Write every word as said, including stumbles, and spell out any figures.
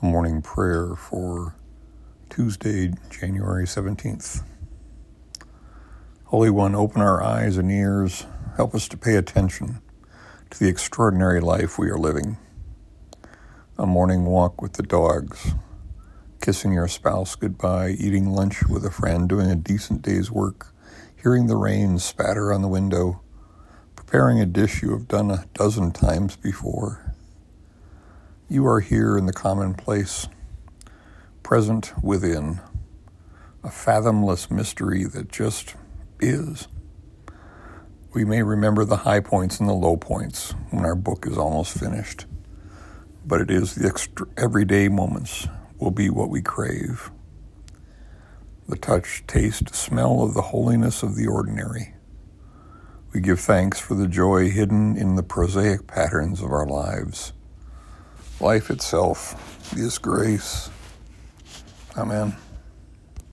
a morning prayer for Tuesday, January seventeenth. Holy One, open our eyes and ears. Help us to pay attention to the extraordinary life we are living. A morning walk with the dogs, kissing your spouse goodbye, eating lunch with a friend, doing a decent day's work, hearing the rain spatter on the window, preparing a dish you have done a dozen times before. You are here in the commonplace, present within, a fathomless mystery that just is. We may remember the high points and the low points when our book is almost finished, but it is the extra everyday moments will be what we crave. The touch, taste, smell of the holiness of the ordinary. We give thanks for the joy hidden in the prosaic patterns of our lives. Life itself is grace. Amen.